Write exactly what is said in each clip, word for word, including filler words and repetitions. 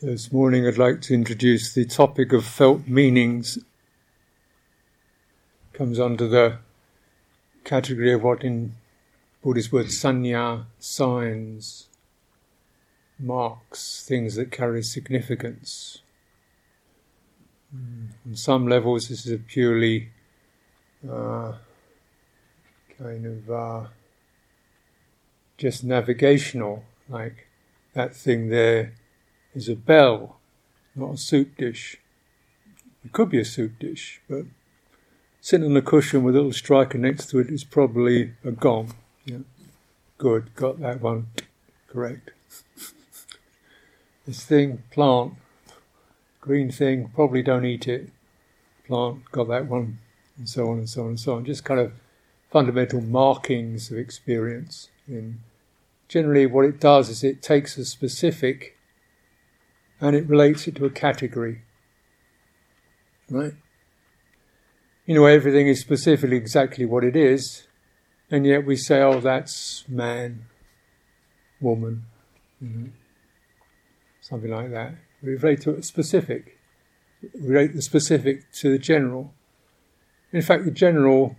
So this morning I'd like to introduce the topic of felt meanings. It comes under the category of what in Buddhist word sanya, signs, marks, things that carry significance. On some levels this is a purely uh, kind of uh, just navigational, like that thing there is a bell, not a soup dish. It could be a soup dish, but sitting on a cushion with a little striker next to it is probably a gong. Yeah. Good, got that one correct. This thing, plant, green thing, probably don't eat it. Plant, got that one, and so on and so on and so on. Just kind of fundamental markings of experience. In generally what it does is it takes a specific and it relates it to a category, right? You know, everything is specifically exactly what it is, and yet we say, oh, that's man, woman, you know, something like that. We relate to a specific. We relate the specific to the general. In fact, the general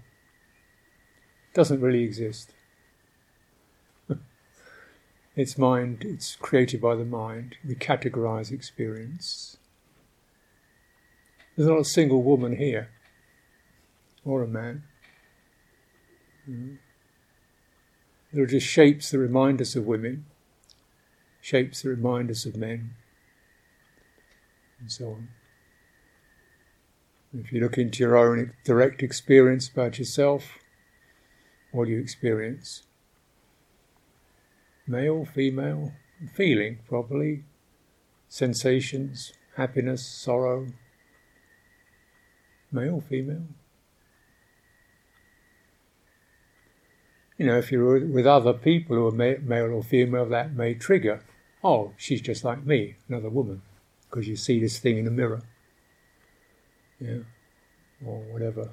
doesn't really exist. It's mind, it's created by the mind. We categorize experience. There's not a single woman here, or a man. Mm. There are just shapes that remind us of women, shapes that remind us of men, and so on. If you look into your own direct experience about yourself, what do you experience? Male, female, feeling probably, sensations, happiness, sorrow, male, female. You know, if you're with other people who are male or female, that may trigger, oh, she's just like me, another woman, because you see this thing in a mirror, yeah, or whatever,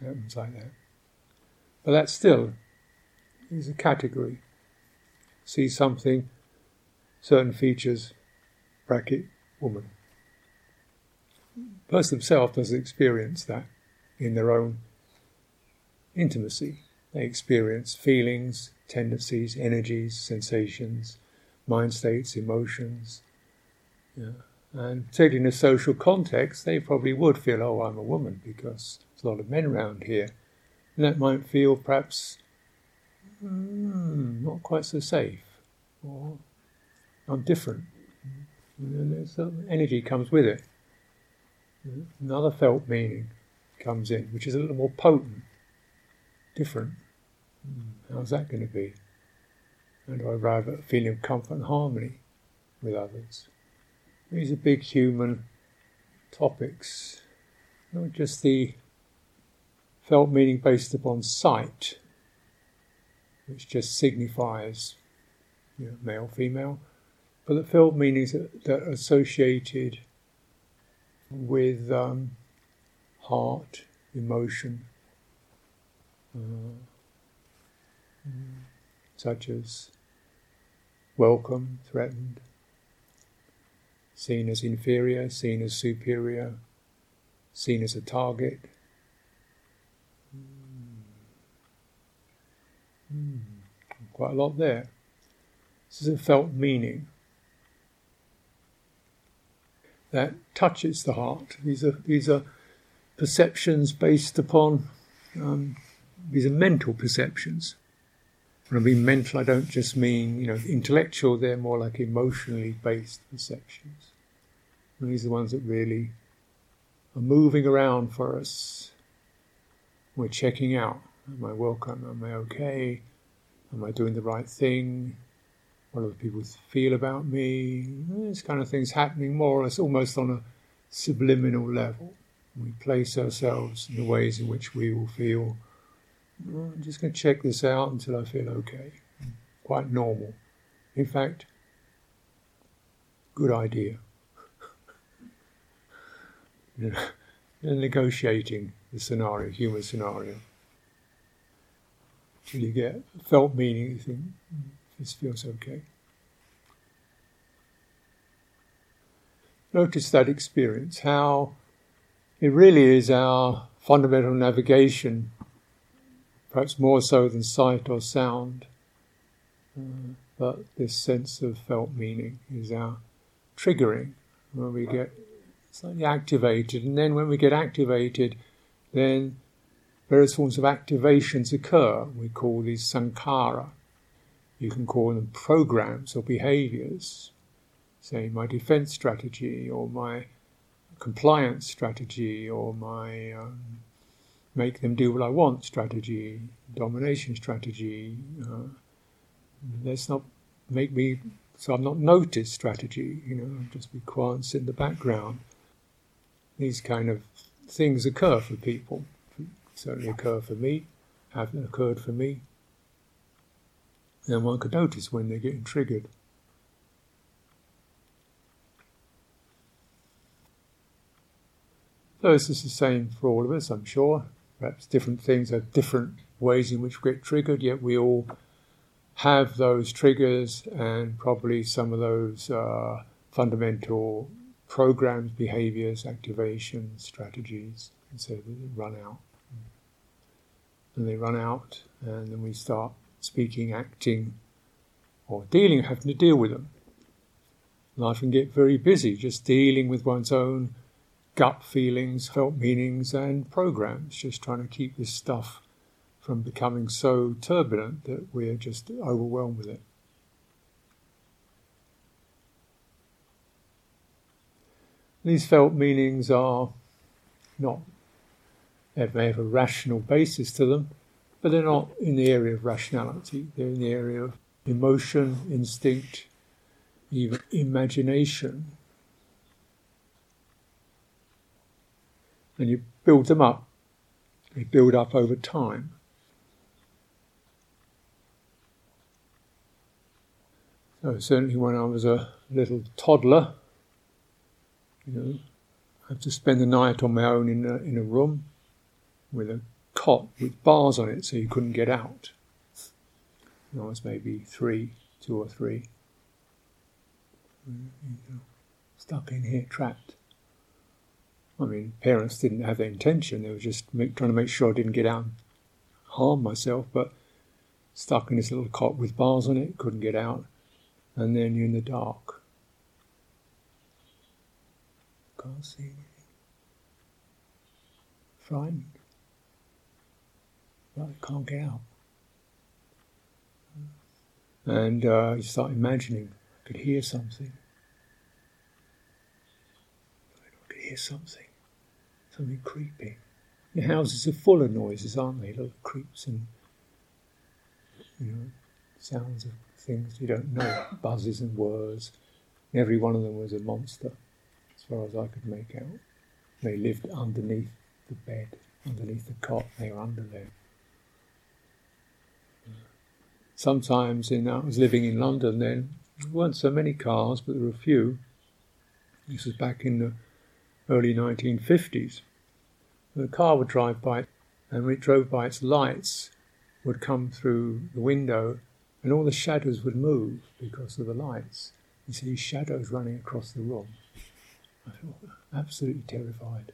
it happens like that. But that still is a category. See something, certain features, bracket, woman. The person themselves doesn't experience that in their own intimacy. They experience feelings, tendencies, energies, sensations, mind states, emotions. Yeah. And particularly in a social context, they probably would feel, oh, I'm a woman because there's a lot of men around here. And that might feel perhaps Mm, not quite so safe, or I'm different. Mm. Some energy comes with it. Mm. Another felt meaning comes in, which is a little more potent, different. Mm. How's that going to be? How do I arrive at a feeling of comfort and harmony with others? These are big human topics, not just the felt meaning based upon sight, which just signifies, you know, male, female, but the felt meanings that, that are associated with um, heart, emotion, uh, mm. such as welcome, threatened, seen as inferior, seen as superior, seen as a target. Mm, quite a lot there. This is a felt meaning that touches the heart. These are these are perceptions based upon um, these are mental perceptions. When I mean mental, I don't just mean, you know, intellectual. They're more like emotionally based perceptions. And these are the ones that really are moving around for us. We're checking out. Am I welcome? Am I okay? Am I doing the right thing? What do people feel about me? This kind of thing's happening more or less almost on a subliminal level. We place ourselves in the ways in which we will feel, oh, I'm just going to check this out until I feel okay. Quite normal. In fact, good idea. They're negotiating the scenario, human scenario. You get felt meaning, you think, this feels okay. Notice that experience, how it really is our fundamental navigation, perhaps more so than sight or sound, uh, but this sense of felt meaning is our triggering when we get slightly activated. And then when we get activated, then various forms of activations occur. We call these sankhara. You can call them programs or behaviours. Say, my defence strategy, or my compliance strategy, or my um, make them do what I want strategy, domination strategy. Uh, let's not make me so I'm not noticed strategy. You know, just be quiet and sit in the background. These kind of things occur for people. Certainly occur for me, haven't occurred for me. And one could notice when they're getting triggered. So this is the same for all of us, I'm sure. Perhaps different things have different ways in which we get triggered, yet we all have those triggers and probably some of those uh, fundamental programs, behaviours, activations, strategies, and so they run out. And they run out, and then we start speaking, acting, or dealing, having to deal with them. Life can get very busy just dealing with one's own gut feelings, felt meanings, and programs, just trying to keep this stuff from becoming so turbulent that we're just overwhelmed with it. These felt meanings are not They may have a rational basis to them, but they're not in the area of rationality. They're in the area of emotion, instinct, even imagination. And you build them up. They build up over time. So certainly when I was a little toddler, you know, I had to spend the night on my own in a, in a room, with a cot with bars on it so you couldn't get out. And I was maybe three, two or three. Stuck in here, trapped. I mean, parents didn't have that intention. They were just make, trying to make sure I didn't get out and harm myself, but stuck in this little cot with bars on it, couldn't get out, and then you're in the dark. Can't see anything. Frightened. I can't get out. And uh, you start imagining, I could hear something. I could hear something. Something creeping. The houses are full of noises, aren't they? Little creeps and, you know, sounds of things you don't know. Buzzes and whirs. And every one of them was a monster, as far as I could make out. They lived underneath the bed, underneath the cot. They were under there. Sometimes, in, I was living in London then, there weren't so many cars, but there were a few. This was back in the early nineteen fifties. The car would drive by, and when it drove by, its lights would come through the window, and all the shadows would move because of the lights. You see shadows running across the room. I felt absolutely terrified.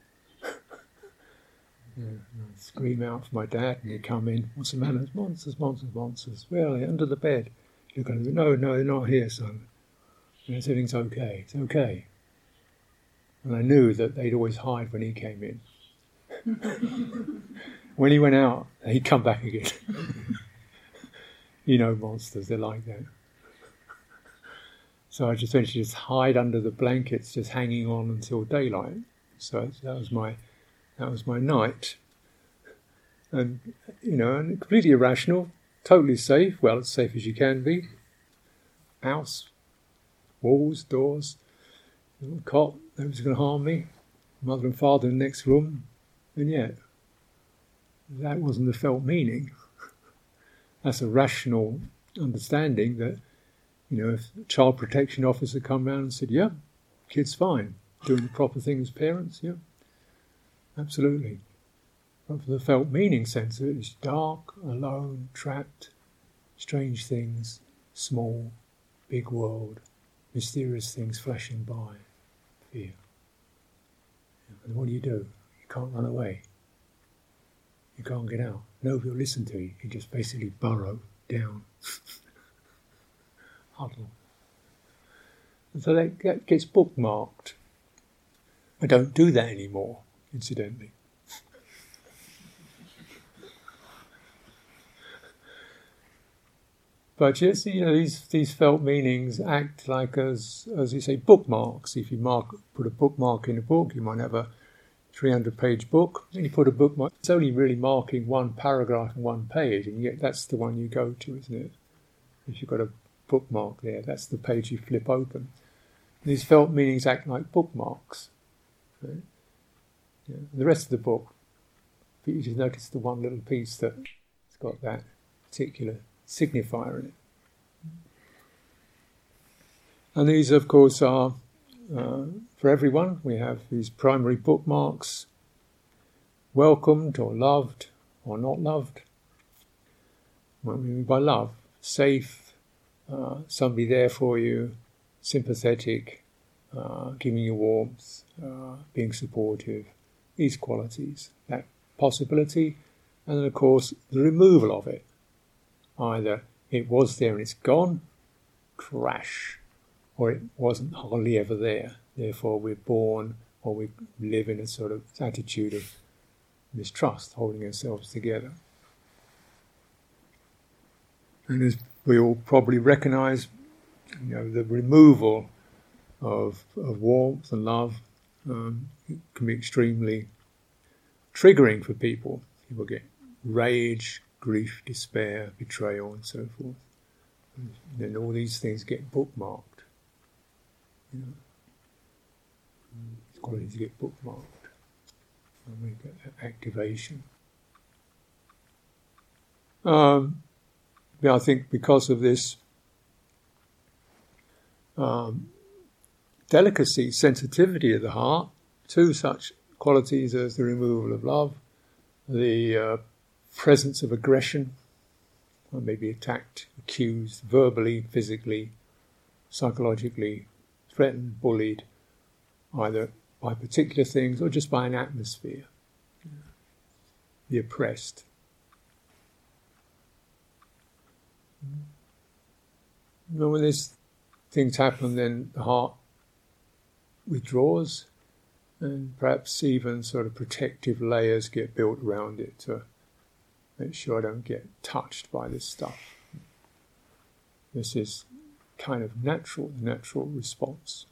Yeah, and I'd scream out for my dad, and he'd come in, what's the matter? Monsters, monsters, monsters. Where are they? Under the bed. He'd go, no, no, they're not here, son. And everything's okay, it's okay. And I knew that they'd always hide when he came in. When he went out, he'd come back again. You know monsters, they're like that. So I just went to just hide under the blankets, just hanging on until daylight. So that was my... That was my night. And, you know, and completely irrational, totally safe, well, as safe as you can be. House, walls, doors, little cot, nobody's going to harm me. Mother and father in the next room. And yet, that wasn't the felt meaning. That's a rational understanding that, you know, if the child protection officer come round and said, yeah, kid's fine, doing the proper thing as parents, yeah. Absolutely. But for the felt meaning sense of it, it's dark, alone, trapped, strange things, small, big world, mysterious things flashing by. fear. And what do you do? You can't run away. You can't get out. Nobody will listen to you. You just basically burrow down. Huddle. And so that, that gets bookmarked. I don't do that anymore, incidentally. But just, you know, these, these felt meanings act like, as as you say, bookmarks. If you mark put a bookmark in a book, you might have a three hundred page book. And you put a bookmark, it's only really marking one paragraph and one page, and yet that's the one you go to, isn't it? If you've got a bookmark there, that's the page you flip open. And these felt meanings act like bookmarks. Right? Yeah. And the rest of the book, but you just notice the one little piece that's got that particular signifier in it. And these, of course, are uh, for everyone. We have these primary bookmarks, welcomed or loved or not loved. What do we mean by love? Safe, uh, somebody there for you, sympathetic, uh, giving you warmth, uh, being supportive, these qualities, that possibility, and then, of course, the removal of it. Either it was there and it's gone, crash, or it wasn't hardly ever there. Therefore we're born, or we live in a sort of attitude of mistrust, holding ourselves together. And as we all probably recognise, you know, the removal of, of warmth and love um, can be extremely triggering for people. People get rage, grief, despair, betrayal, and so forth. And then all these things get bookmarked. You know, these qualities get bookmarked, and we get that activation. Um, I think because of this um, delicacy, sensitivity of the heart to such qualities as the removal of love, the uh, presence of aggression. I may be attacked, accused, verbally, physically, psychologically, threatened, bullied, either by particular things or just by an atmosphere. The oppressed. And when these things happen, then the heart withdraws, and perhaps even sort of protective layers get built around it to make sure I don't get touched by this stuff. This is kind of natural, natural response.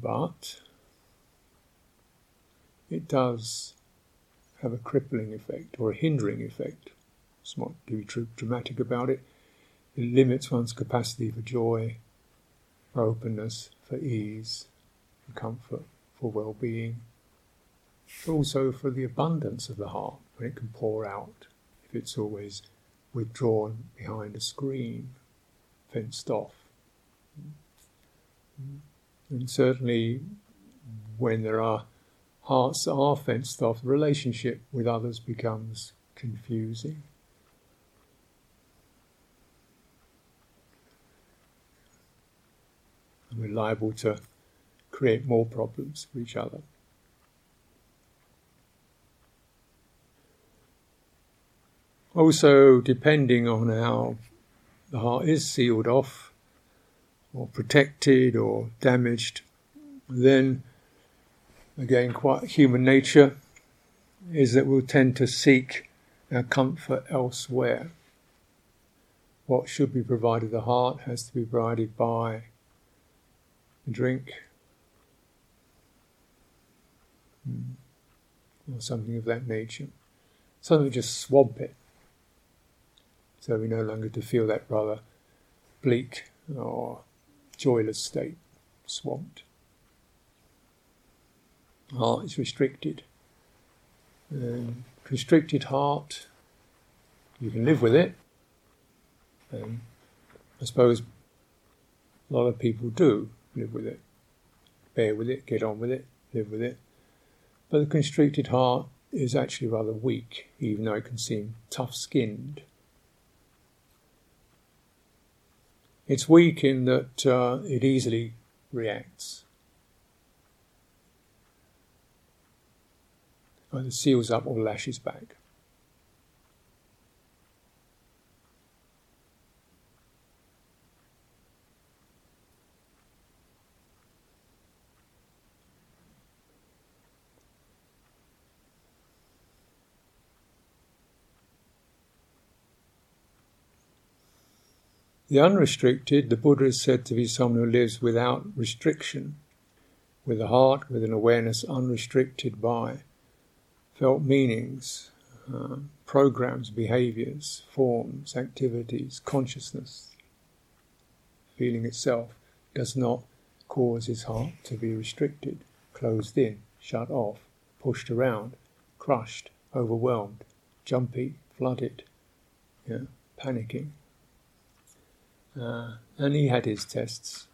But it does have a crippling effect or a hindering effect. It's not to be too dramatic about it. It limits one's capacity for joy, for openness, for ease, for comfort, for well-being, but also for the abundance of the heart, when it can pour out, if it's always withdrawn behind a screen, fenced off. And certainly when there are hearts that are fenced off, the relationship with others becomes confusing. And we're liable to create more problems for each other. Also, depending on how the heart is sealed off, or protected, or damaged, then, again, quite human nature is that we'll tend to seek our comfort elsewhere. What should be provided the heart has to be provided by drink, or something of that nature. Something just swamp it, so we no longer to feel that rather bleak or joyless state, swamped. Heart is restricted. And constricted heart, you can live with it, and I suppose a lot of people do. Live with it, bear with it, get on with it, live with it. But the constricted heart is actually rather weak, even though it can seem tough-skinned. It's weak in that uh, it easily reacts. Either seals up or lashes back. The unrestricted, the Buddha is said to be someone who lives without restriction, with a heart, with an awareness unrestricted by felt meanings, uh, programs, behaviours, forms, activities, consciousness. Feeling itself does not cause his heart to be restricted, closed in, shut off, pushed around, crushed, overwhelmed, jumpy, flooded, you know, panicking. Uh, and he had his tests.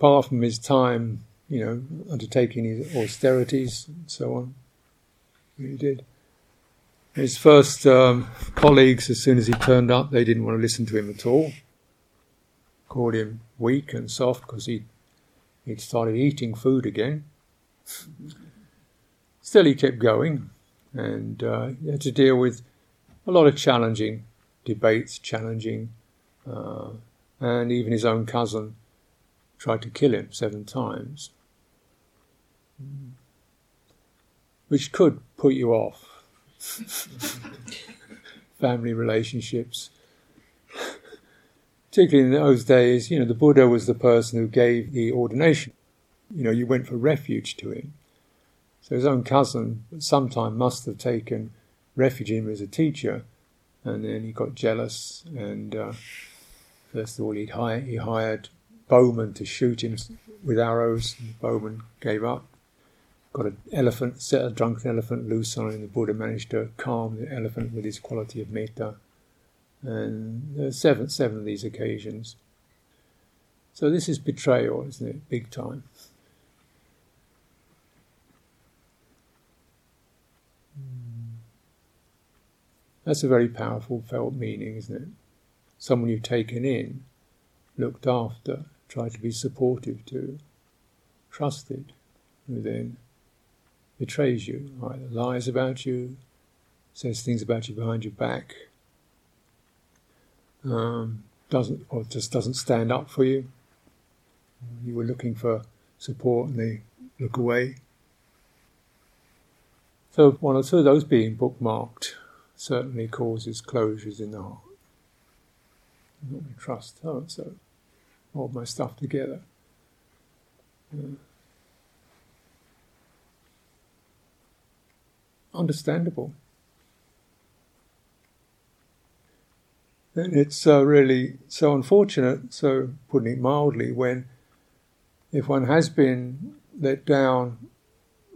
Apart from his time, you know, undertaking his austerities and so on, he did. His first um, colleagues, as soon as he turned up, they didn't want to listen to him at all. Called him weak and soft because he he'd started eating food again. Still he kept going, and uh, he had to deal with a lot of challenging debates, challenging, uh, and even his own cousin tried to kill him seven times, which could put you off. Family relationships. Particularly in those days, you know, the Buddha was the person who gave the ordination. You know, you went for refuge to him. So his own cousin at some time must have taken refuge in him as a teacher, and then he got jealous, and uh, first of all he'd hire, he hired bowmen to shoot him with arrows, and the bowman gave up. Got an elephant, set a drunken elephant loose on him, and the Buddha managed to calm the elephant with his quality of metta. And there are seven, seven of these occasions. So this is betrayal, isn't it? Big time. That's a very powerful felt meaning, isn't it? Someone you've taken in, looked after, tried to be supportive to, trusted, who then betrays you, either lies about you, says things about you behind your back, um, doesn't, or just doesn't stand up for you. You were looking for support and they look away. So one or two of those being bookmarked certainly causes closures in the heart. I'm not going to trust so and so. Hold my stuff together. Yeah. Understandable. And it's uh, really so unfortunate, so putting it mildly, when if one has been let down,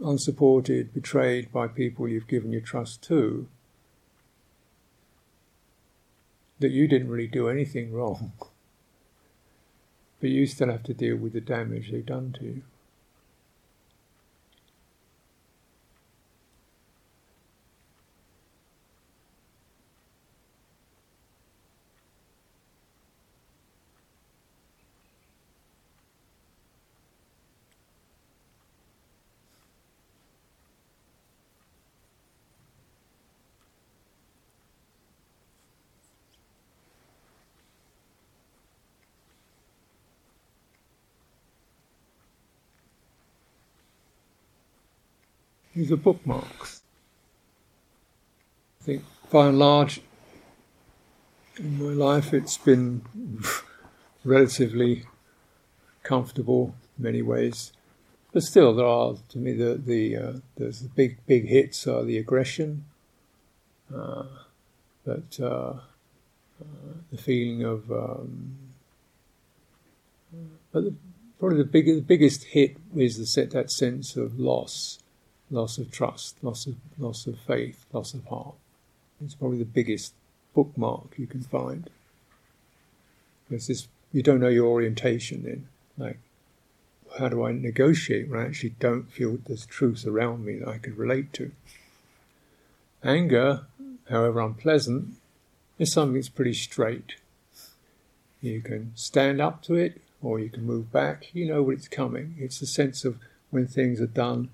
unsupported, betrayed by people you've given your trust to, that you didn't really do anything wrong, but you still have to deal with the damage they've done to you. These are bookmarks. I think, by and large, in my life it's been relatively comfortable in many ways, but still, there are to me the the uh, there's the big big hits are the aggression, uh, but uh, uh, the feeling of, um, but the, probably the big the biggest hit is the set that sense of loss. Loss of trust, loss of loss of faith, loss of heart. It's probably the biggest bookmark you can find. Because this, you don't know your orientation then. Like, how do I negotiate when I actually don't feel there's truth around me that I could relate to? Anger, however unpleasant, is something that's pretty straight. You can stand up to it, or you can move back. You know what's coming. It's a sense of when things are done,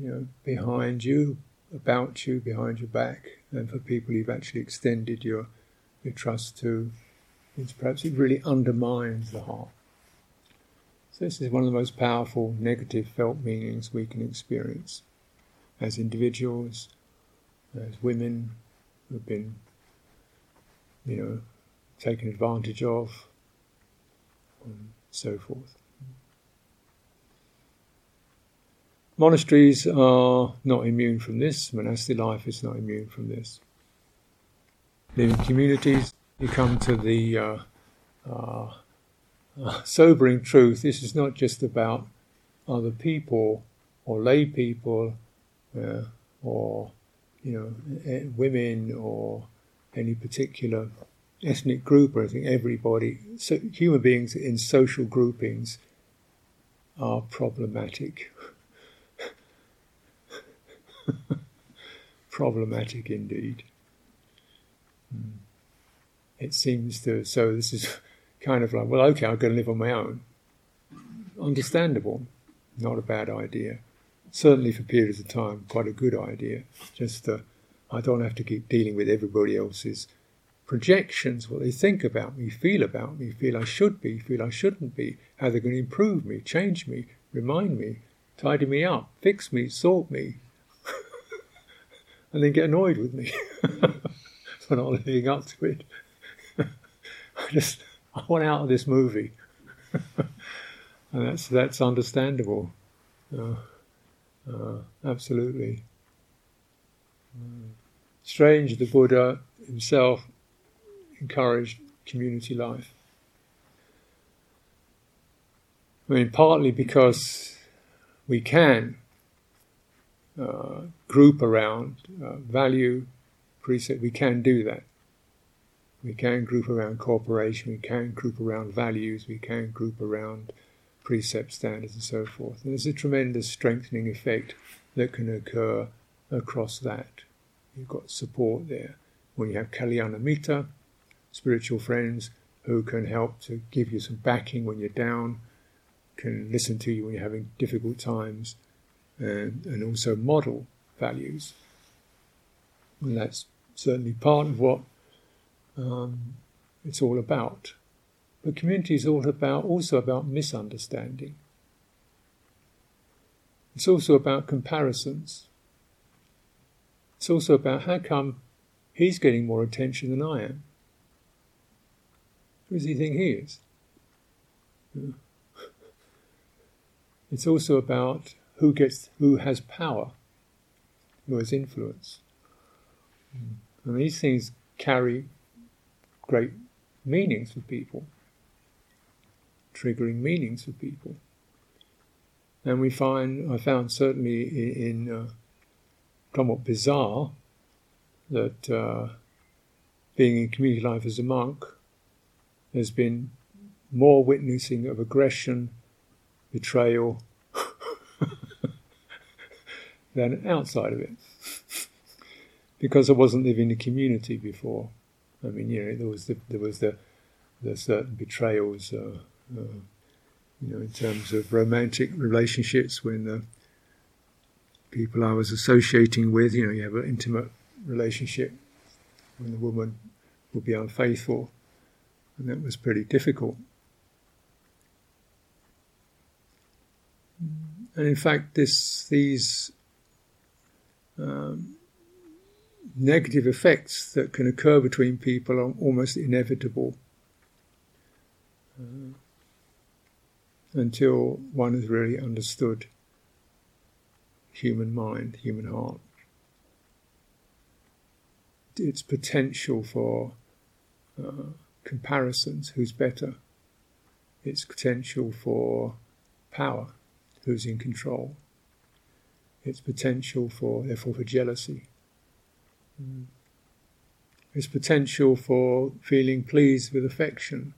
you know, behind you, about you, behind your back, and for people you've actually extended your, your trust to. It's perhaps it really undermines the heart. So this is one of the most powerful negative felt meanings we can experience as individuals, as women who've been, you know, taken advantage of, and so forth. Monasteries are not immune from this. Monastic life is not immune from this. Living communities, you come to the uh, uh, uh, sobering truth. This is not just about other people or lay people uh, or, you know, women or any particular ethnic group or anything. Everybody, so human beings in social groupings are problematic. Problematic indeed. Mm. It seems to, so this is kind of like, well, okay, I'm going to live on my own. Understandable, not a bad idea. Certainly for periods of time, quite a good idea. Just uh, I don't have to keep dealing with everybody else's projections, what they think about me, feel about me, feel I should be, feel I shouldn't be, how they're going to improve me, change me, remind me, tidy me up, fix me, sort me. And then get annoyed with me for not living up to it. I just, I want out of this movie. And that's that's understandable. Uh, uh, absolutely. Mm. Strange, the Buddha himself encouraged community life. I mean, partly because we can Uh, group around uh, value, precept. We can do that. We can group around cooperation, we can group around values, we can group around precept standards and so forth. And there's a tremendous strengthening effect that can occur across that. You've got support there. When you have kalyanamita, spiritual friends who can help to give you some backing when you're down, can listen to you when you're having difficult times, And, and also model values. And that's certainly part of what um, it's all about. But community is all about, also about misunderstanding. It's also about comparisons. It's also about how come he's getting more attention than I am? Who does he think he is? It's also about Who gets? Who has power? Who has influence? Mm. And these things carry great meanings for people, triggering meanings for people. And we find, I found certainly in, in uh, somewhat bizarre, that uh, being in community life as a monk, there's been more witnessing of aggression, betrayal, than outside of it, because I wasn't living in a community before. I mean, you know, there was the, there was the, the certain betrayals, uh, uh, you know, in terms of romantic relationships when the people I was associating with, you know, you have an intimate relationship when the woman will be unfaithful, and that was pretty difficult. And in fact, this these Um, negative effects that can occur between people are almost inevitable uh, until one has really understood human mind, human heart, its potential for uh, comparisons, who's better, its potential for power, who's in control, its potential for, therefore, for jealousy. Mm. Its potential for feeling pleased with affection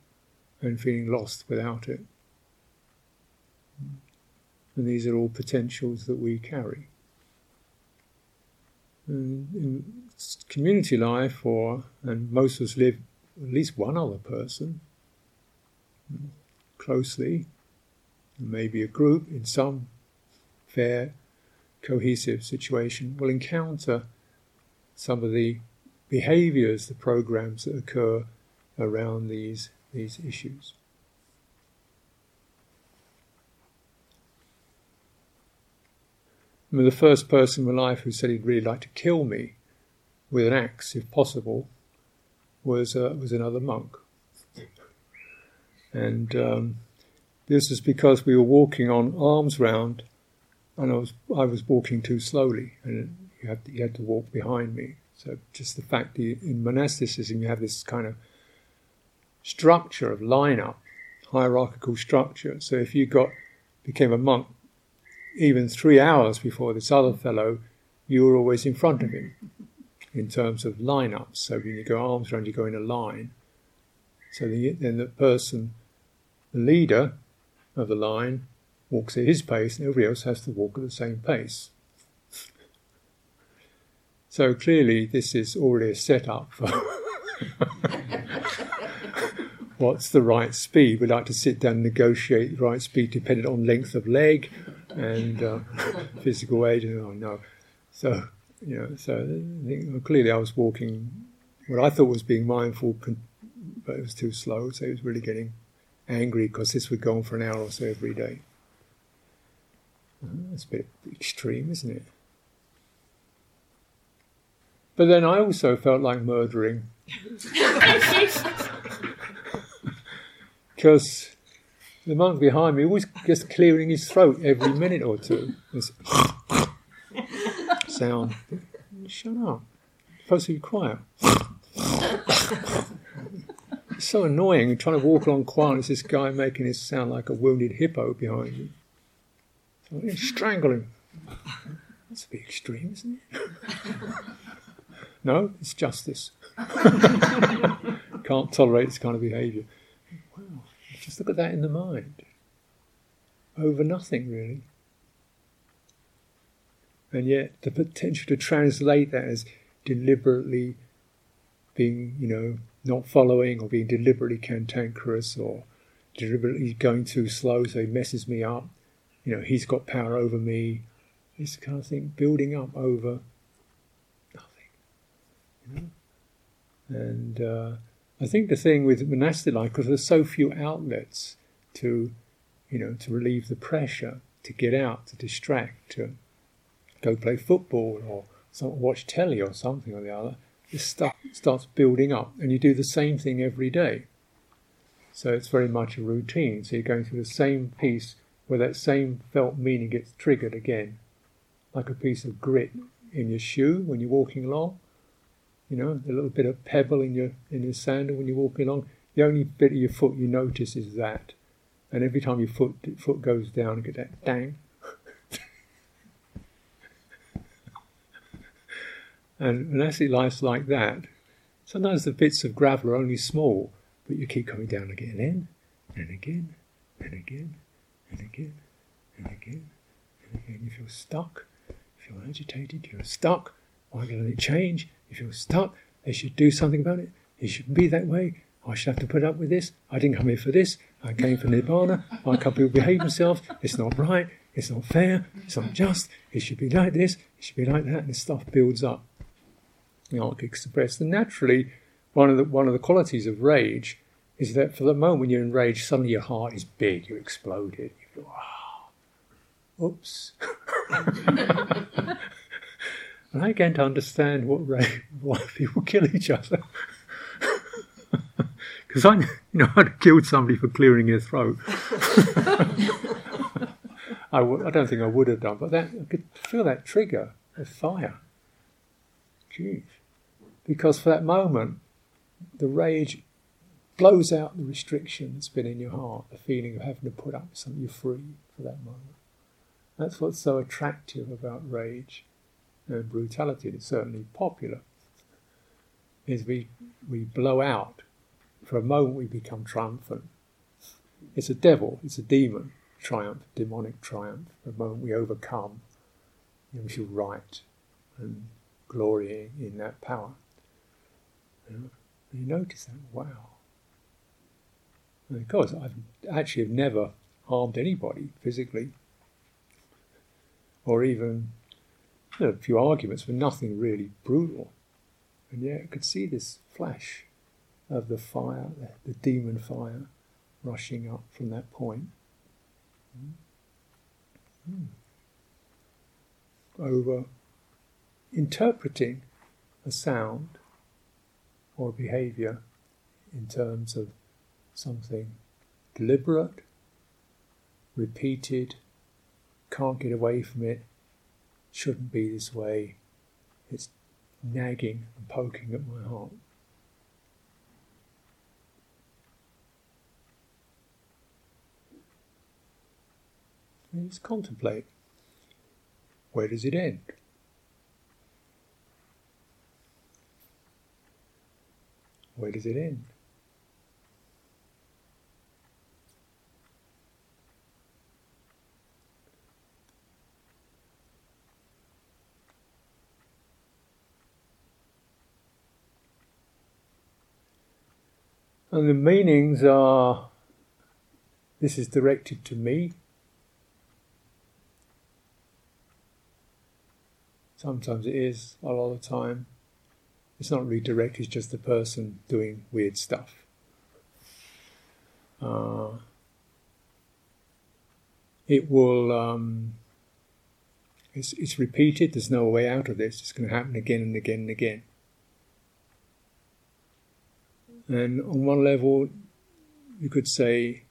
and feeling lost without it. And these are all potentials that we carry. And in community life, or and most of us live at least one other person closely, and maybe a group in some fair, cohesive situation, will encounter some of the behaviours, the programs that occur around these these issues. I mean, the first person in my life who said he'd really like to kill me with an axe, if possible, was uh, was another monk. And um, this is because we were walking on arms round, and I was I was walking too slowly, and you had to, you had to walk behind me. So just the fact that you, in monasticism you have this kind of structure of line-up, hierarchical structure. So if you got became a monk, even three hours before this other fellow, you were always in front of him in terms of line-ups. So when you go arms round, you go in a line. So the, then the person, the leader of the line, walks at his pace and everybody else has to walk at the same pace. So clearly this is already a set-up for what's the right speed. We like to sit down and negotiate the right speed depending on length of leg, and uh, physical age, and oh no, so you know, so I think, clearly I was walking what I thought was being mindful, but it was too slow. So he was really getting angry because this would go on for an hour or so every day. That's a bit extreme, isn't it? But then I also felt like murdering, because the monk behind me was just clearing his throat every minute or two. This sound. Shut up. You're supposed to be quiet. It's so annoying. You're trying to walk along quiet, and it's this guy making it sound like a wounded hippo behind you. So I'm going to strangle him. That's a bit extreme, isn't it? No, it's justice. Can't tolerate this kind of behaviour. Wow. Just look at that in the mind. Over nothing, really. And yet, the potential to translate that as deliberately being, you know, not following, or being deliberately cantankerous, or deliberately going too slow so he messes me up, you know, he's got power over me. This kind of thing, building up over nothing. You know? And... Uh, I think the thing with monastic life, because there's so few outlets to, you know, to relieve the pressure, to get out, to distract, to go play football or some, watch telly or something or the other, this stuff starts building up, and you do the same thing every day. So it's very much a routine. So you're going through the same piece where that same felt meaning gets triggered again, like a piece of grit in your shoe when you're walking along. You know, a little bit of pebble in your in your sandal when you're walking along. The only bit of your foot you notice is that, and every time your foot foot goes down, you get that dang. And monastic life's like that. Sometimes the bits of gravel are only small, but you keep coming down again, in, and again, and again, and again, and again, and again. You feel stuck. You feel agitated. You're stuck. Why can't it change? If you're stuck, they should do something about it. It shouldn't be that way. I should have to put up with this. I didn't come here for this. I came for Nibbana. I can't people behave themselves. It's not right. It's not fair. It's not just. It should be like this. It should be like that. And this stuff builds up. The art gets suppressed. And naturally, one of the one of the qualities of rage is that for the moment when you're in rage, suddenly your heart is big. You exploded. You feel, oh, oops. And I began to understand what rage, why people kill each other. Because I, you know, I'd killed somebody for clearing their throat. I, w- I don't think I would have done, but that I could feel that trigger of fire. Jeez. Because for that moment, the rage blows out the restriction that's been in your heart, the feeling of having to put up with something. You're free for that moment. That's what's so attractive about rage. Uh, brutality, and it's certainly popular, is we we blow out. For a moment we become triumphant. It's a devil, it's a demon. triumph, demonic triumph. The moment we overcome, we shall write and glorying in that power. And you notice that, wow. And of course, I've actually have never harmed anybody physically, or even you know, a few arguments for nothing really brutal. And yet I could see this flash of the fire, the, the demon fire, rushing up from that point. Mm. Mm. Over interpreting a sound or behaviour in terms of something deliberate, repeated, can't get away from it, shouldn't be this way, it's nagging and poking at my heart. Let's contemplate. Where does it end? Where does it end? And the meanings are, this is directed to me. Sometimes it is, a lot of the time. It's not really direct, it's just the person doing weird stuff. Uh, it will, um, it's, it's repeated, there's no way out of this, it's going to happen again and again and again. And on one level, you could say,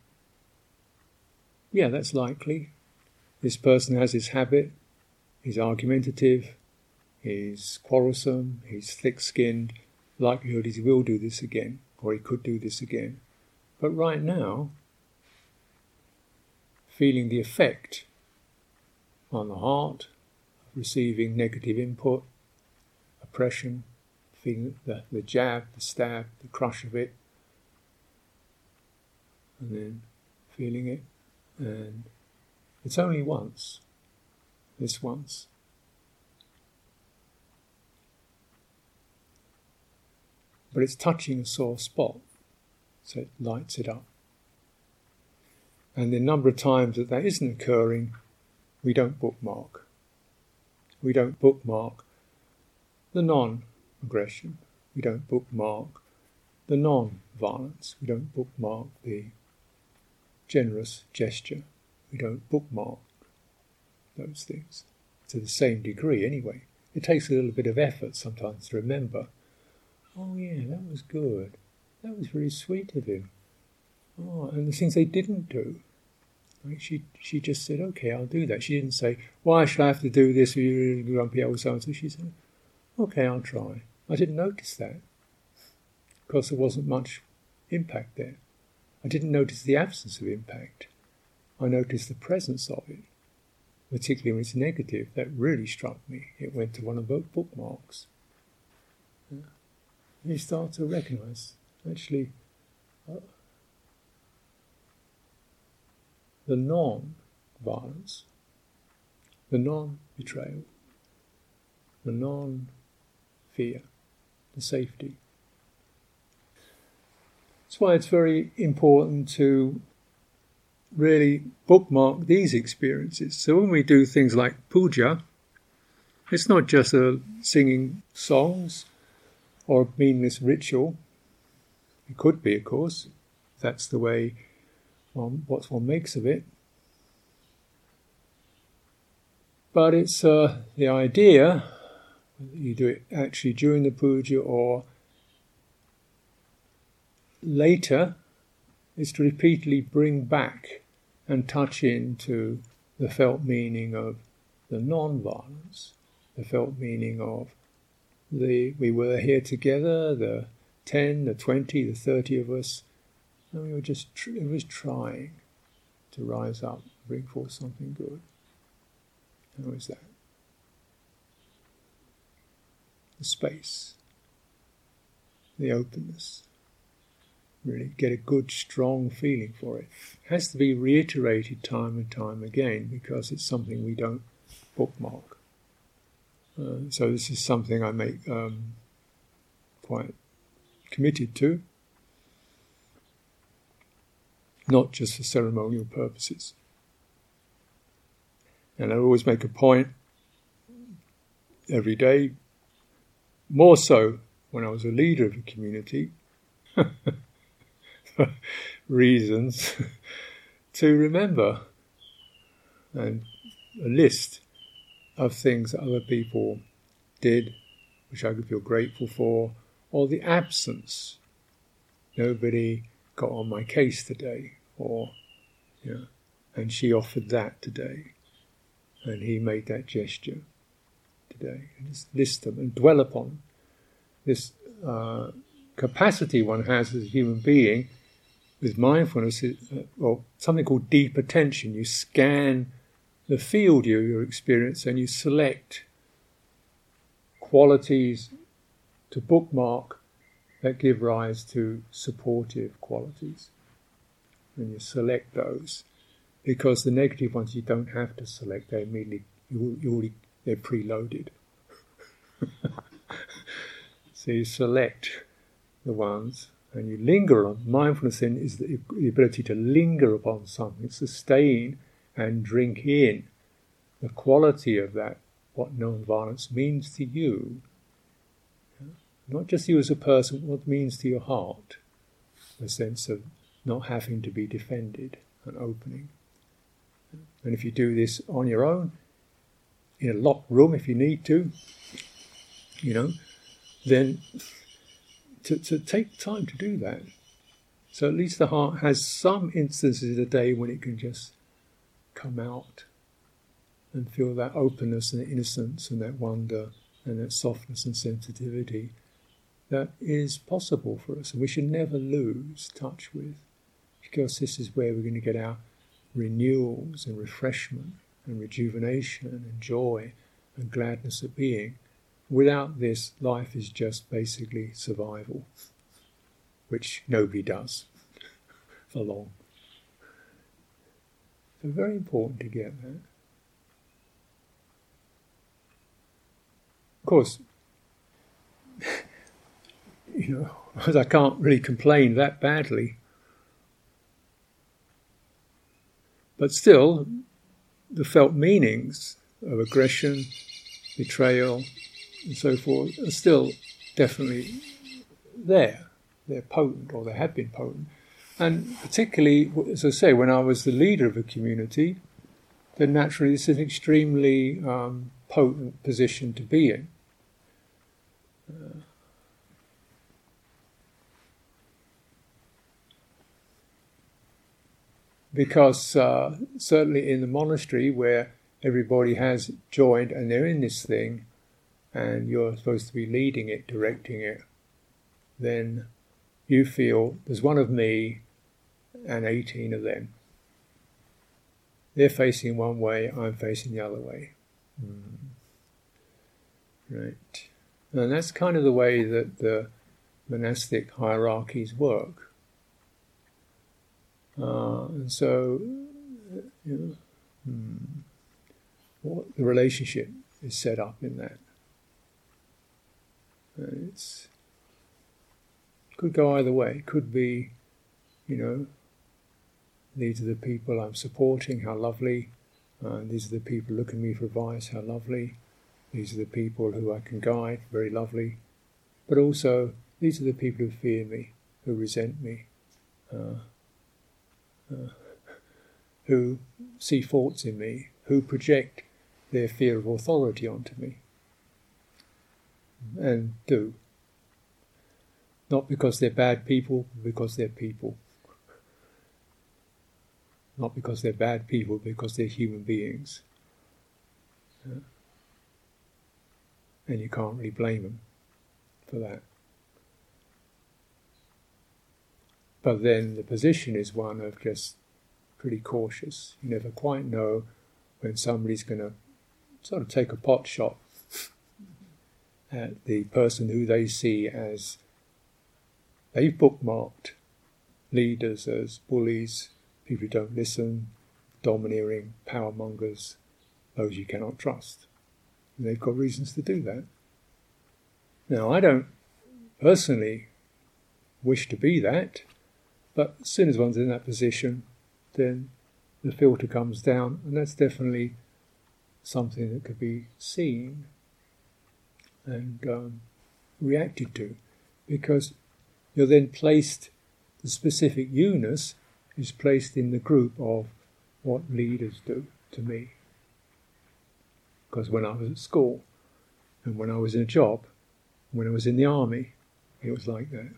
yeah, that's likely. This person has this habit, he's argumentative, he's quarrelsome, he's thick-skinned, likelihood is he will do this again, or he could do this again. But right now, feeling the effect on the heart, receiving negative input, oppression, feeling the, the jab, the stab, the crush of it, and then feeling it, and it's only once, this once. But it's touching a sore spot, so it lights it up. And the number of times that that isn't occurring, we don't bookmark. We don't bookmark the non-aggression. We don't bookmark the non-violence. We don't bookmark the generous gesture. We don't bookmark those things, to the same degree anyway. It takes a little bit of effort sometimes to remember, oh yeah, that was good. That was really sweet of him. Oh, and the things they didn't do. Like she she just said, okay, I'll do that. She didn't say, why should I have to do this? You're really grumpy old so-and-so. She said, okay, I'll try. I didn't notice that. Because there wasn't much impact there. I didn't notice the absence of impact. I noticed the presence of it. Particularly when it's negative, that really struck me. It went to one of those bookmarks. Yeah. You start to recognise, actually, uh, the non-violence, the non-betrayal, the non-fear, the safety. That's why it's very important to really bookmark these experiences. So when we do things like puja, it's not just uh, singing songs, or a meaningless ritual. It could be, of course. That's the way one, what one makes of it. But it's uh, the idea, whether you do it actually during the puja or later, is to repeatedly bring back and touch into the felt meaning of the non-violence, the felt meaning of The, we were here together, the ten, the twenty, the thirty of us, and we were just tr- it was trying to rise up, bring forth something good. How is that? The space, the openness, really get a good, strong feeling for it. It has to be reiterated time and time again because it's something we don't bookmark. Uh, so this is something I make um, quite committed to, not just for ceremonial purposes. And I always make a point every day, more so when I was a leader of a community, for reasons to remember, and a list of things that other people did, which I could feel grateful for, or the absence. Nobody got on my case today, or, you know, and she offered that today, and he made that gesture today. And just list them and dwell upon this uh, capacity one has as a human being with mindfulness, or uh, well, something called deep attention. You scan the field you your experience, and you select qualities to bookmark that give rise to supportive qualities. And you select those, because the negative ones you don't have to select. They immediately you, you already they're preloaded. So you select the ones, and you linger on. Mindfulness then is the, the ability to linger upon something, sustain and drink in the quality of that, what non-violence means to you. Not just you as a person, what it means to your heart. The sense of not having to be defended and opening. And if you do this on your own, in a locked room if you need to, you know, then to, to take time to do that. So at least the heart has some instances a day when it can just come out and feel that openness and that innocence and that wonder and that softness and sensitivity that is possible for us, and we should never lose touch with, because this is where we're going to get our renewals and refreshment and rejuvenation and joy and gladness of being. Without this, life is just basically survival, which nobody does for long. So very important to get that. Of course, you know, as I can't really complain that badly. But still, the felt meanings of aggression, betrayal, and so forth are still definitely there. They're potent, or they have been potent. And particularly, as I say, when I was the leader of a community, then naturally this is an extremely um, potent position to be in. Uh, because uh, certainly in the monastery, where everybody has joined and they're in this thing, and you're supposed to be leading it, directing it, then you feel there's one of me and eighteen of them. They're facing one way, I'm facing the other way. Mm. Right. And that's kind of the way that the monastic hierarchies work. Uh, and so, you know, mm, what the relationship is set up in that. And it's could go either way. It could be, you know, these are the people I'm supporting, how lovely. Uh, these are the people looking at me for advice, how lovely. These are the people who I can guide, very lovely. But also, these are the people who fear me, who resent me, uh, uh, who see faults in me, who project their fear of authority onto me. And do. Not because they're bad people, but because they're people. Not because they're bad people, but because they're human beings. Yeah. And you can't really blame them for that. But then the position is one of just pretty cautious. You never quite know when somebody's going to sort of take a pot shot at the person who they see as they've bookmarked leaders as bullies, people who don't listen, domineering, power mongers, those you cannot trust. And they've got reasons to do that. Now, I don't personally wish to be that, but as soon as one's in that position, then the filter comes down, and that's definitely something that could be seen and um, reacted to, because you're then placed, the specific you-ness is placed in the group of what leaders do to me. Because when I was at school, and when I was in a job, when I was in the army, it was like that.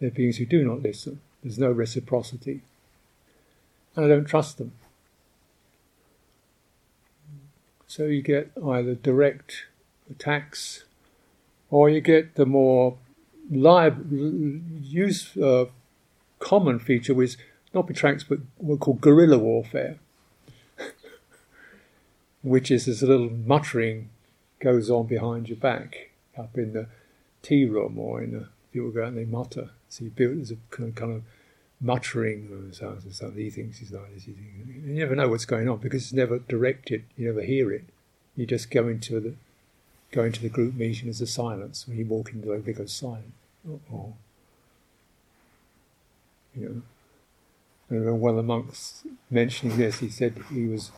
They're beings who do not listen. There's no reciprocity. And I don't trust them. So you get either direct attacks, or you get the more live, use, uh, common feature, which not betracks, but what we call guerrilla warfare, which is this little muttering goes on behind your back, up in the tea room, or in the, people go out and they mutter. So you build, there's a kind of, kind of muttering and sounds and stuff. He thinks he's like this, he thinks, you never know what's going on because it's never directed, you never hear it. You just go into the go into the group meeting as a silence. When you walk into it, it goes silent. Uh-oh. You know. I remember one of the monks mentioning this, he said he was,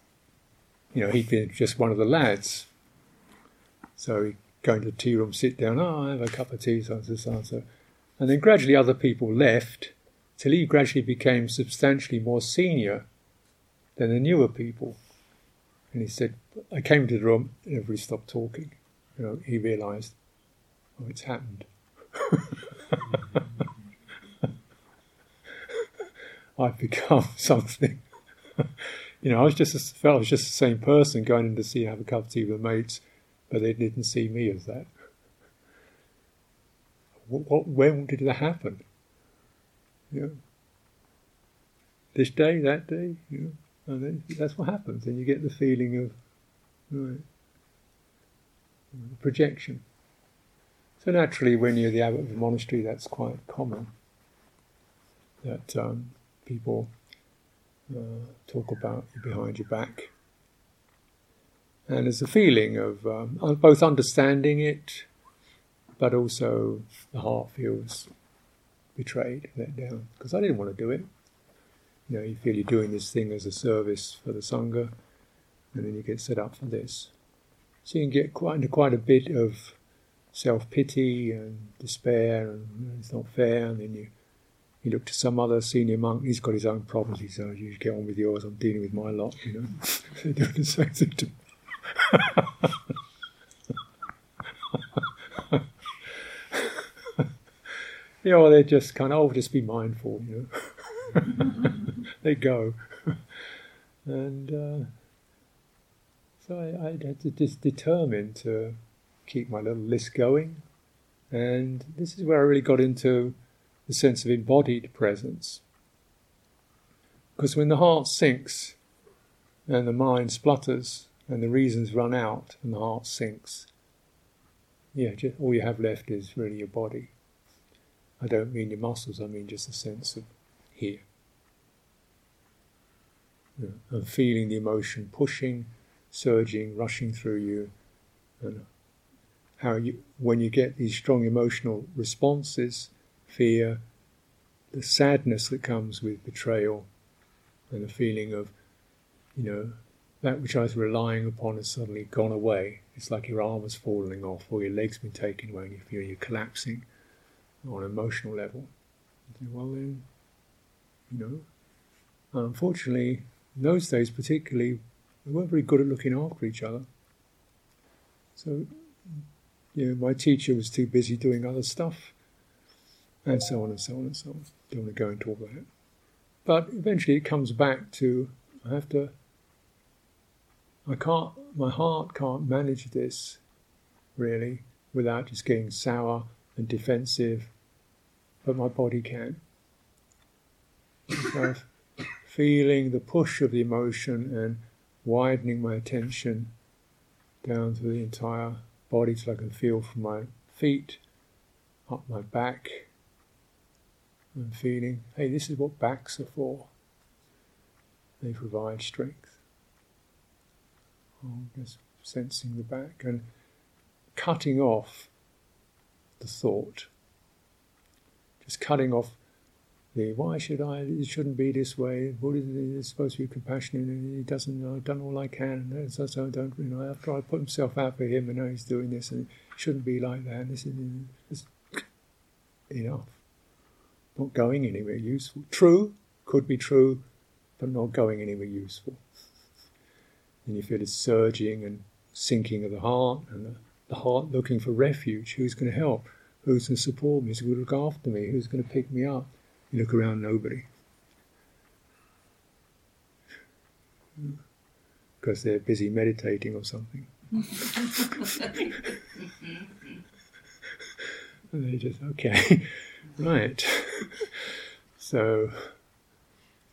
you know, he'd been just one of the lads. So he'd go into the tea room, sit down, oh, I have a cup of tea, so and so, so. And then gradually other people left, till he gradually became substantially more senior than the newer people. And he said, I came to the room, and everybody stopped talking. You know, he realised, oh, it's happened. I've become something. You know, I was just a, felt I was just the same person going in to see have a cup of tea with mates, but they didn't see me as that. What, what when did that happen? You know, this day, that day, you know, and then that's what happens, and you get the feeling of right, projection. So naturally, when you're the abbot of a monastery, that's quite common. That um, people uh, talk about you behind your back. And there's a feeling of um, both understanding it, but also the heart feels betrayed, let down. Because I didn't want to do it. You know, you feel you're doing this thing as a service for the Sangha, and then you get set up for this. So you can get quite into quite a bit of self-pity and despair, and you know, it's not fair, and then you You look to some other senior monk, he's got his own problems, he says, you get on with yours, I'm dealing with my lot, you know. They're doing the same thing to me. You know, they're just kind of, oh, just be mindful, you know. They go. And uh, so I, I had to just determine to keep my little list going. And this is where I really got into the sense of embodied presence. Because when the heart sinks and the mind splutters and the reasons run out and the heart sinks, yeah, just, all you have left is really your body. I don't mean your muscles, I mean just the sense of here. Yeah. And feeling the emotion pushing, surging, rushing through you. And how you, when you get these strong emotional responses, fear, the sadness that comes with betrayal, and the feeling of, you know, that which I was relying upon has suddenly gone away. It's like your arm is falling off, or your leg's been taken away, and you feel you're collapsing on an emotional level. You think, well then, you know, unfortunately, in those days particularly, we weren't very good at looking after each other. So, you know, my teacher was too busy doing other stuff, and so on and so on and so on. Don't want to go into all that. But eventually it comes back to, I have to, I can't, my heart can't manage this, really, without just getting sour and defensive, but my body can. So feeling the push of the emotion and widening my attention down to the entire body so I can feel from my feet, up my back, and feeling, hey, this is what backs are for. They provide strength. Oh, just sensing the back and cutting off the thought. Just cutting off the, why should I, it shouldn't be this way, what is it, it's supposed to be compassionate, and he doesn't, I've done all I can, and so, so I don't, you know, after I put myself out for him, and now he's doing this, and it shouldn't be like that, and this is, it's enough. Not going anywhere useful. True, could be true, but not going anywhere useful. And you feel this surging and sinking of the heart, and the, the heart looking for refuge, who's going to help, who's going to support me, who's going to look after me, who's going to pick me up. You look around, nobody. Because they're busy meditating or something. And they just, okay, right. So,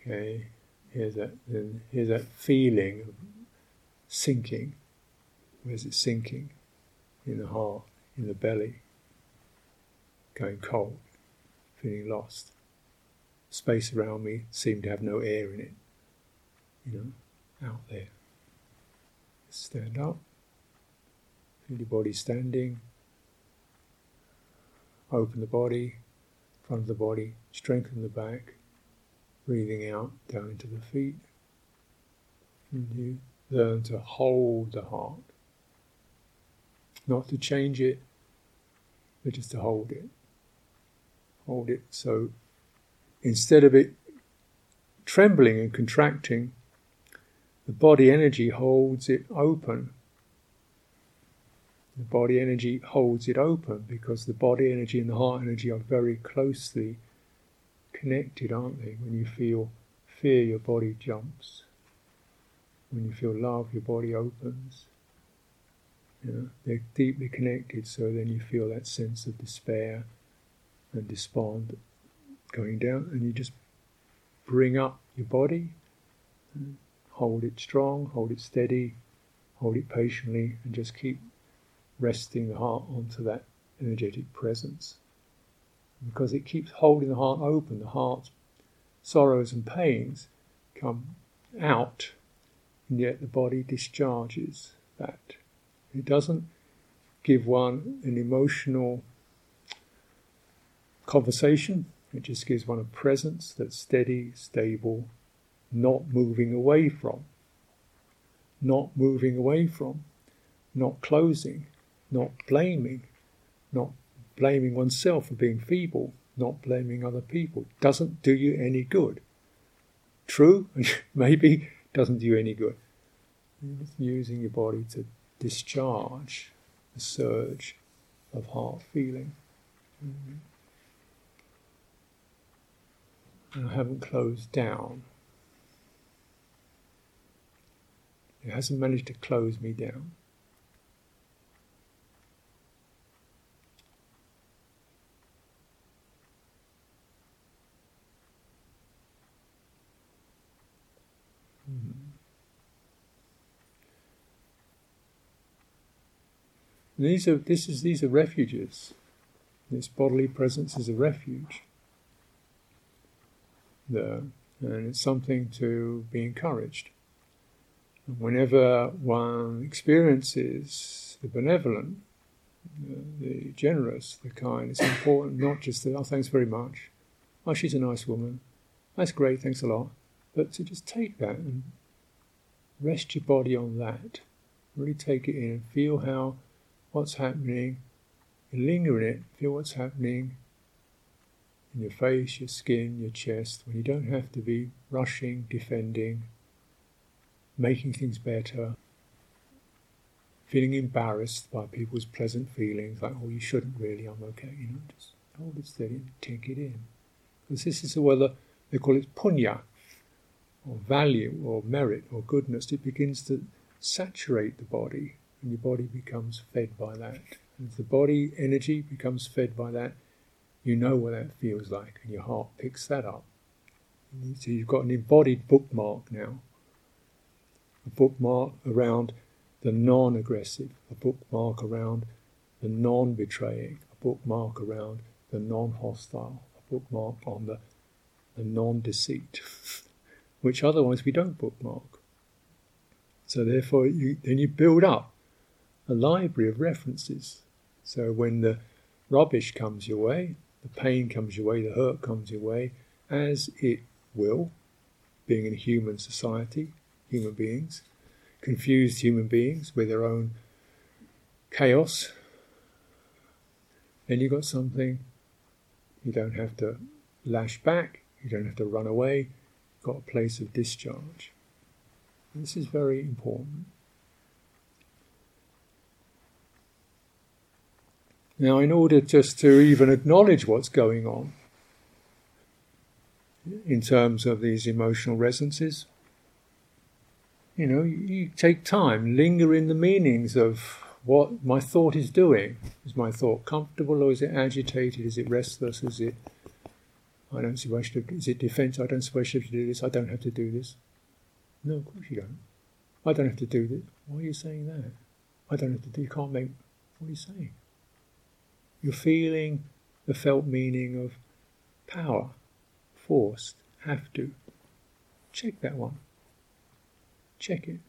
okay, here's that, then here's that feeling of sinking. Where's it sinking? In the heart, in the belly. Going cold, feeling lost. Space around me seemed to have no air in it, you know, out there. Stand up, feel your body standing, open the body, front of the body, strengthen the back, breathing out down into the feet. And you learn to hold the heart, not to change it, but just to hold it. Hold it so instead of it trembling and contracting, the body energy holds it open. The body energy holds it open because the body energy and the heart energy are very closely connected, aren't they? When you feel fear, your body jumps. When you feel love, your body opens. You know, they're deeply connected, so then you feel that sense of despair and despond going down, and you just bring up your body, and hold it strong, hold it steady, hold it patiently, and just keep resting the heart onto that energetic presence. Because it keeps holding the heart open, the heart's sorrows and pains come out, and yet the body discharges that. It doesn't give one an emotional conversation. It just gives one a presence that's steady, stable, not moving away from, not moving away from, not closing, not blaming, not blaming oneself for being feeble, not blaming other people. Doesn't do you any good. True, maybe, doesn't do you any good. You're just using your body to discharge the surge of heart feeling. Mm-hmm. And I haven't closed down. It hasn't managed to close me down. Mm. These are this is these are refuges. This bodily presence is a refuge. There, and it's something to be encouraged. And whenever one experiences the benevolent, the, the generous, the kind, it's important not just to, oh, thanks very much, oh, she's a nice woman, that's great, thanks a lot, but to just take that and rest your body on that, really take it in and feel how, what's happening, and linger in it, feel what's happening, in your face, your skin, your chest, when you don't have to be rushing, defending, making things better, feeling embarrassed by people's pleasant feelings, like, oh, you shouldn't really, I'm okay, you know, just hold it steady and take it in. Because this is the weather, they call it punya, or value, or merit, or goodness. It begins to saturate the body, and your body becomes fed by that. And if the body energy becomes fed by that, you know what that feels like, and your heart picks that up. So you've got an embodied bookmark now. A bookmark around the non-aggressive, a bookmark around the non-betraying, a bookmark around the non-hostile, a bookmark on the, the non-deceit, which otherwise we don't bookmark. So therefore, you, then you build up a library of references. So when the rubbish comes your way, the pain comes your way, the hurt comes your way, as it will, being in a human society, human beings, confused human beings with their own chaos, then you've got something. You don't have to lash back, you don't have to run away, you've got a place of discharge. And this is very important. Now, in order just to even acknowledge what's going on in terms of these emotional resonances, you know, you take time, linger in the meanings of what my thought is doing. Is my thought comfortable or is it agitated? Is it restless? Is it, I don't see why I should have, is it defense? I don't see why I should have to do this. I don't have to do this. No, of course you don't. I don't have to do this. Why are you saying that? I don't have to do, you can't make, what are you saying? You're feeling the felt meaning of power, forced, have to. Check that one. Check it.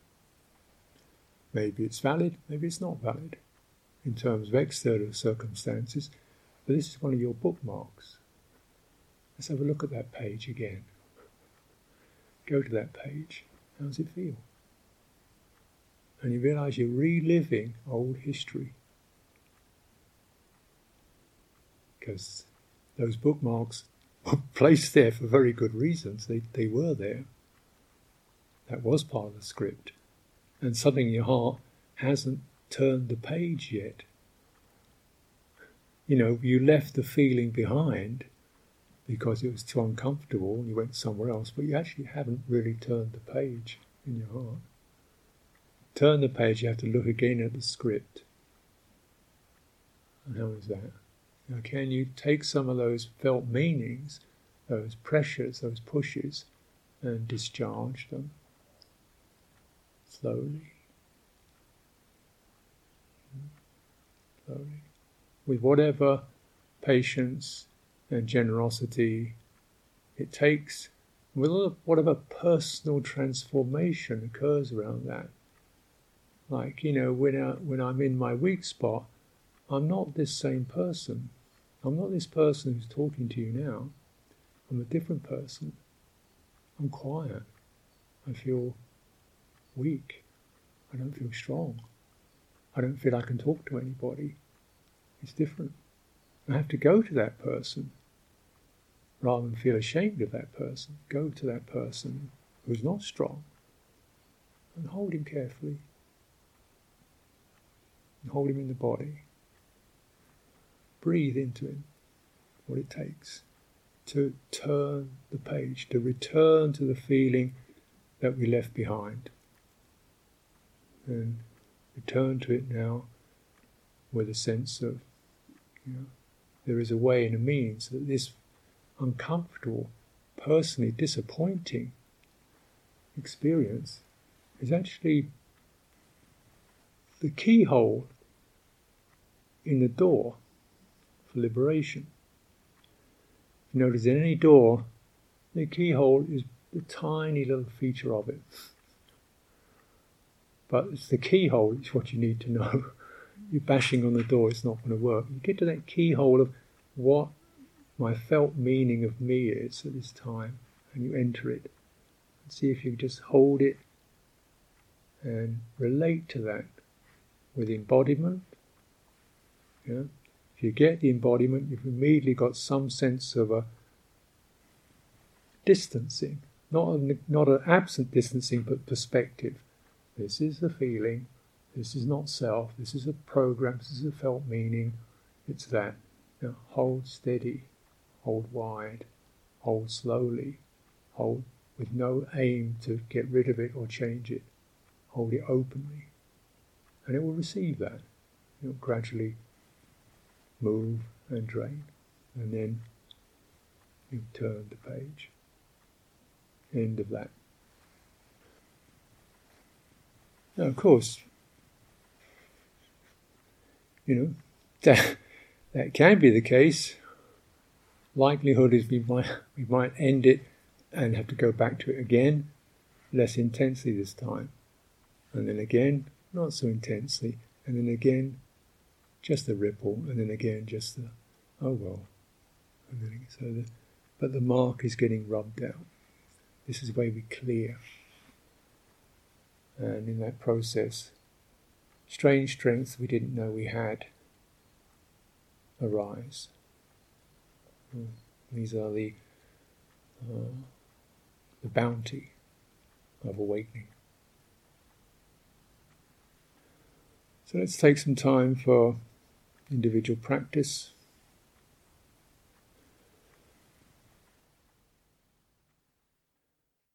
Maybe it's valid, maybe it's not valid in terms of external circumstances, but this is one of your bookmarks. Let's have a look at that page again. Go to that page. How does it feel? And you realise you're reliving old history, because those bookmarks were placed there for very good reasons. They they were there. That was part of the script. And something in your heart hasn't turned the page yet. You know, you left the feeling behind because it was too uncomfortable and you went somewhere else, but you actually haven't really turned the page in your heart. Turn the page, you have to look again at the script. And how is that? Now, can you take some of those felt meanings, those pressures, those pushes, and discharge them slowly, slowly, with whatever patience and generosity it takes, with whatever personal transformation occurs around that? Like, you know, when I, when I'm in my weak spot, I'm not this same person. I'm not this person who's talking to you now. I'm a different person. I'm quiet. I feel weak. I don't feel strong. I don't feel I can talk to anybody. It's different. I have to go to that person rather than feel ashamed of that person. Go to that person who's not strong and hold him carefully. And hold him in the body. Breathe into him what it takes to turn the page, to return to the feeling that we left behind. And return to it now with a sense of, you know, there is a way and a means that this uncomfortable, personally disappointing experience is actually the keyhole in the door for liberation. If you notice, in any door, the keyhole is the tiny little feature of it. But it's the keyhole, it's what you need to know. You're bashing on the door, it's not going to work. You get to that keyhole of what my felt meaning of me is at this time, and you enter it. And see if you can just hold it and relate to that with embodiment. Yeah? If you get the embodiment, you've immediately got some sense of a distancing, not an, not an absent distancing, but perspective. This is the feeling, this is not self, this is a program, this is a felt meaning, it's that. Now hold steady, hold wide, hold slowly, hold with no aim to get rid of it or change it. Hold it openly, and it will receive that. It will gradually move and drain, and then you turn the page. End of that. Now, of course, you know, that, that can be the case. likelihood is we might we might end it and have to go back to it again, less intensely this time, and then again, not so intensely, and then again, just the ripple, and then again, just the, oh well. And then, so the, but the mark is getting rubbed out. This is the way we clear. And in that process, strange strengths we didn't know we had arise. These are the uh, the bounty of awakening. So let's take some time for individual practice.